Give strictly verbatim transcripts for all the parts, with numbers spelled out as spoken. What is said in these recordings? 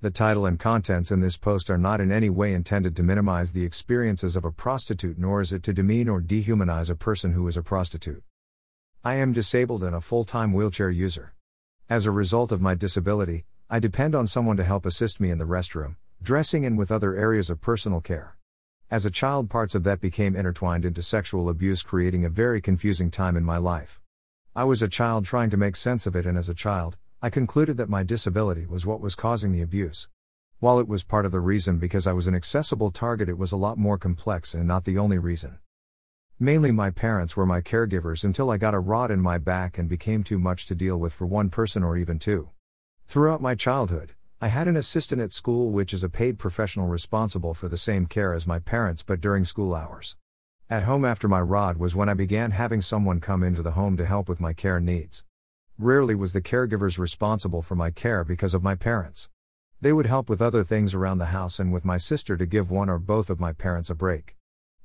The title and contents in this post are not in any way intended to minimize the experiences of a prostitute, nor is it to demean or dehumanize a person who is a prostitute. I am disabled and a full-time wheelchair user. As a result of my disability, I depend on someone to help assist me in the restroom, dressing, and with other areas of personal care. As a child, parts of that became intertwined into sexual abuse, creating a very confusing time in my life. I was a child trying to make sense of it, and as a child, I concluded that my disability was what was causing the abuse. While it was part of the reason because I was an accessible target, it was a lot more complex and not the only reason. Mainly my parents were my caregivers until I got a rod in my back and became too much to deal with for one person or even two. Throughout my childhood, I had an assistant at school, which is a paid professional responsible for the same care as my parents but during school hours. At home after my rod was when I began having someone come into the home to help with my care needs. Rarely was the caregivers responsible for my care because of my parents. They would help with other things around the house and with my sister to give one or both of my parents a break.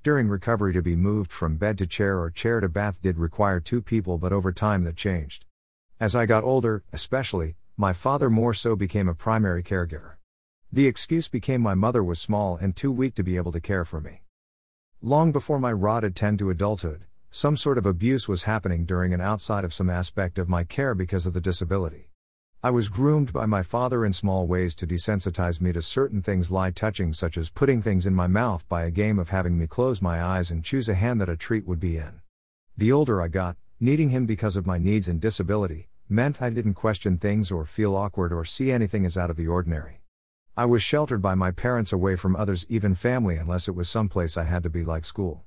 During recovery, to be moved from bed to chair or chair to bath did require two people, but over time that changed. As I got older, especially, my father more so became a primary caregiver. The excuse became my mother was small and too weak to be able to care for me. Long before my rod had turned to adulthood, some sort of abuse was happening during and outside of some aspect of my care because of the disability. I was groomed by my father in small ways to desensitize me to certain things, like touching, such as putting things in my mouth, by a game of having me close my eyes and choose a hand that a treat would be in. The older I got, needing him because of my needs and disability, meant I didn't question things or feel awkward or see anything as out of the ordinary. I was sheltered by my parents away from others, even family, unless it was someplace I had to be, like school.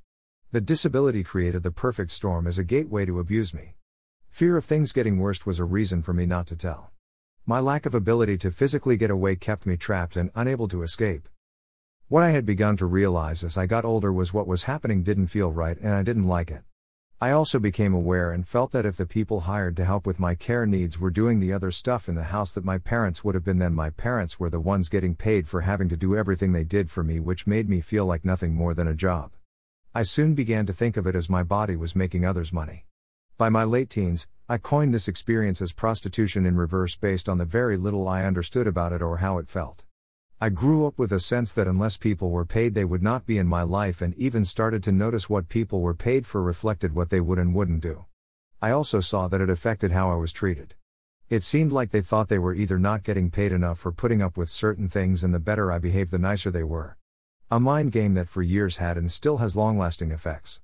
The disability created the perfect storm as a gateway to abuse me. Fear of things getting worse was a reason for me not to tell. My lack of ability to physically get away kept me trapped and unable to escape. What I had begun to realize as I got older was what was happening didn't feel right, and I didn't like it. I also became aware and felt that if the people hired to help with my care needs were doing the other stuff in the house that my parents would have been, then my parents were the ones getting paid for having to do everything they did for me, which made me feel like nothing more than a job. I soon began to think of it as my body was making others money. By my late teens, I coined this experience as prostitution in reverse, based on the very little I understood about it or how it felt. I grew up with a sense that unless people were paid, they would not be in my life, and even started to notice what people were paid for reflected what they would and wouldn't do. I also saw that it affected how I was treated. It seemed like they thought they were either not getting paid enough for putting up with certain things, and the better I behaved, the nicer they were. A mind game that for years had and still has long-lasting effects.